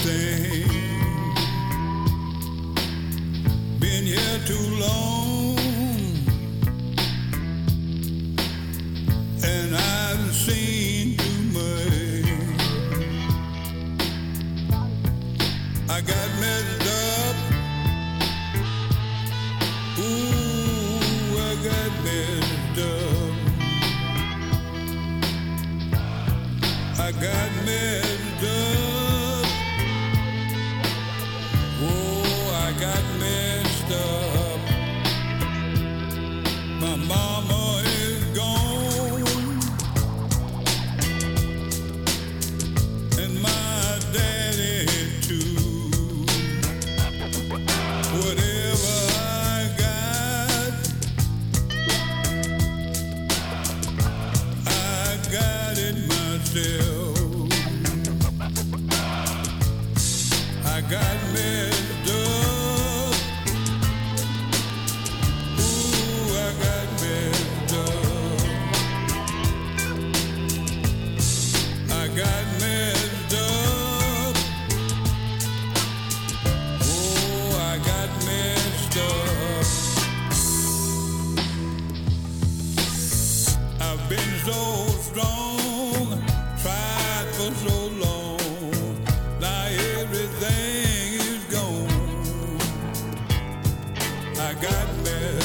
thing. Been here too long, and I've seen too much. I got messed up. Ooh, I got messed up. I got messed up. Got messed up. My mama is gone, and my daddy too. Whatever I got it myself. I got messed up. So strong, tried for so long, now everything is gone. I got messed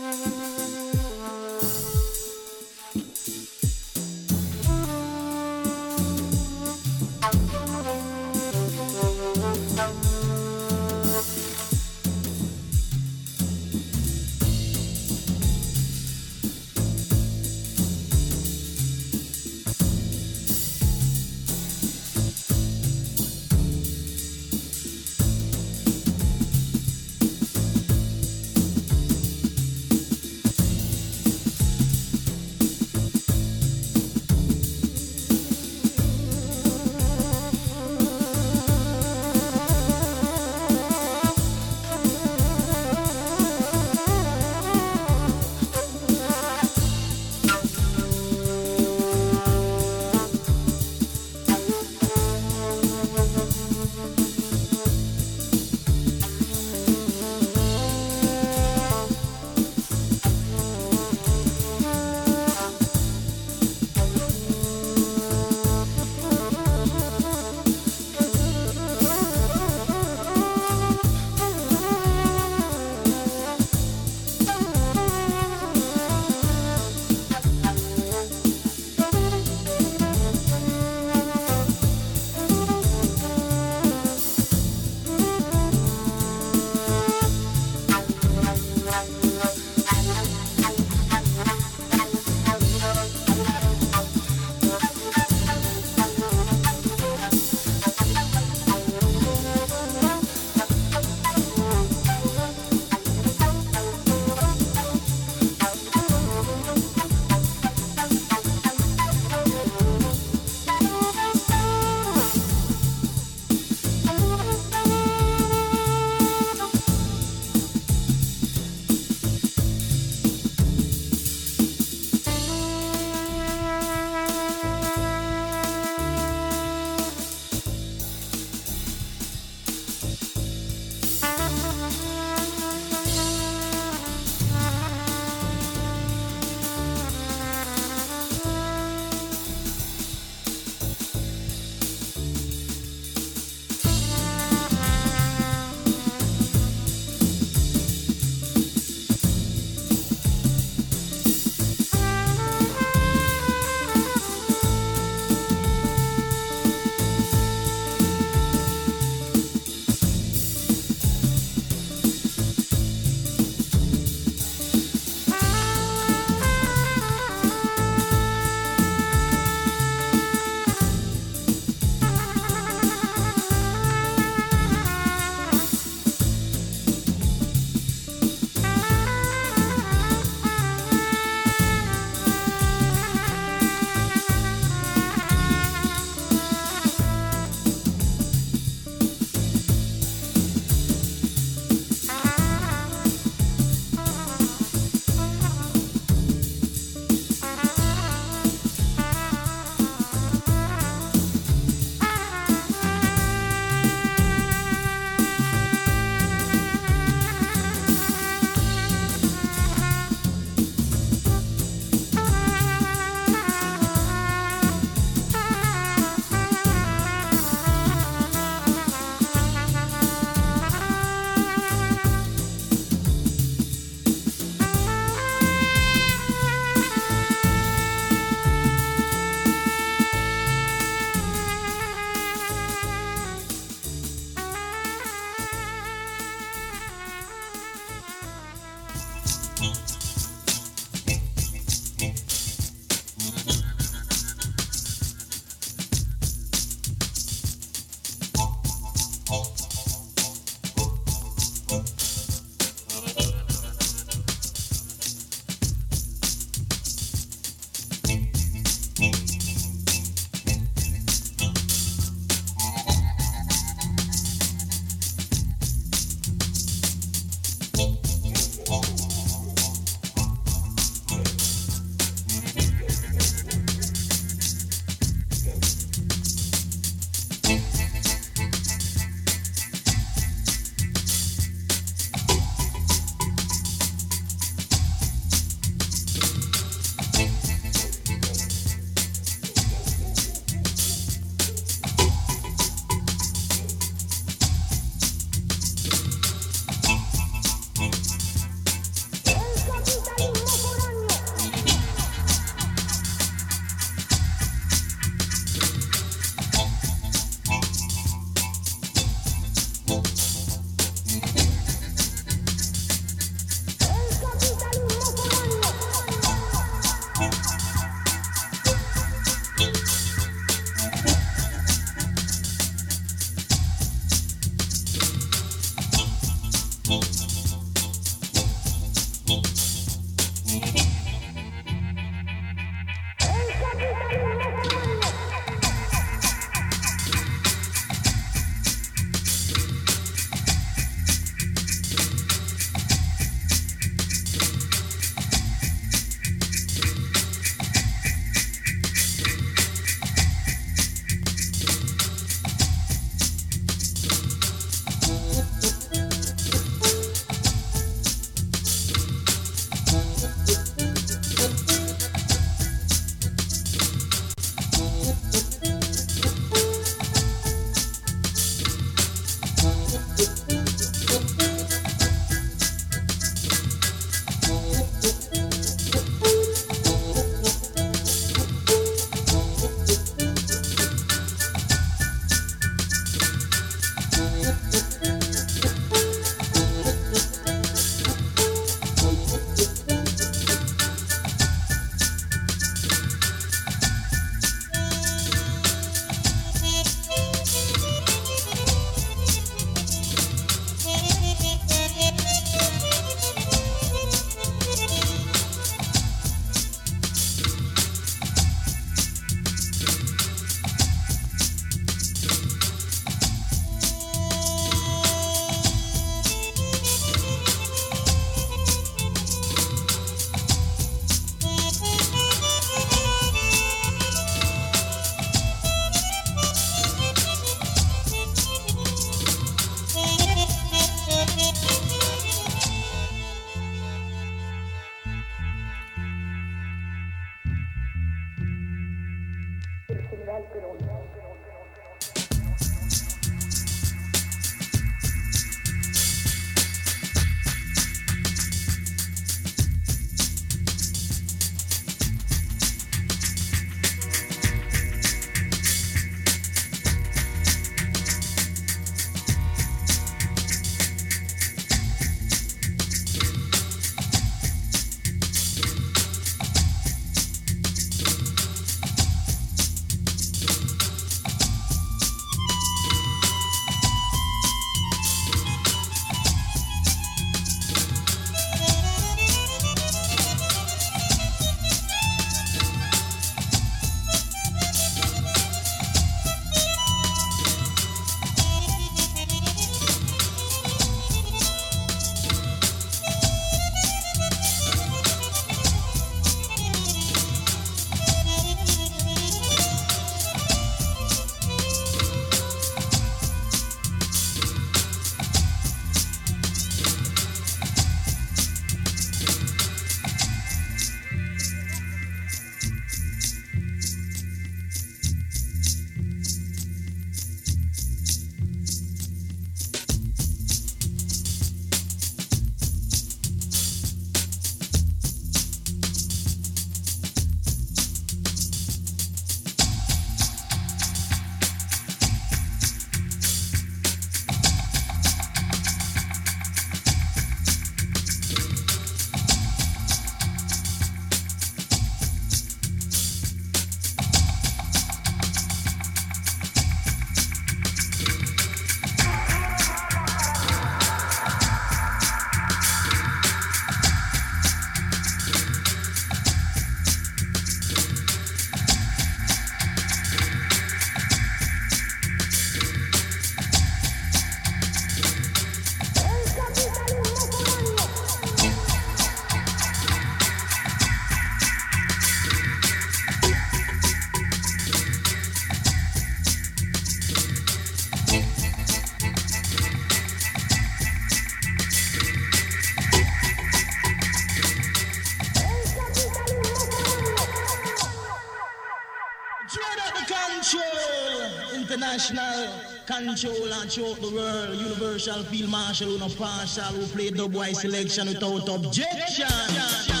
international control and throughout the world, universal field marshal who no partial, who played the boy selection without objection. Smile.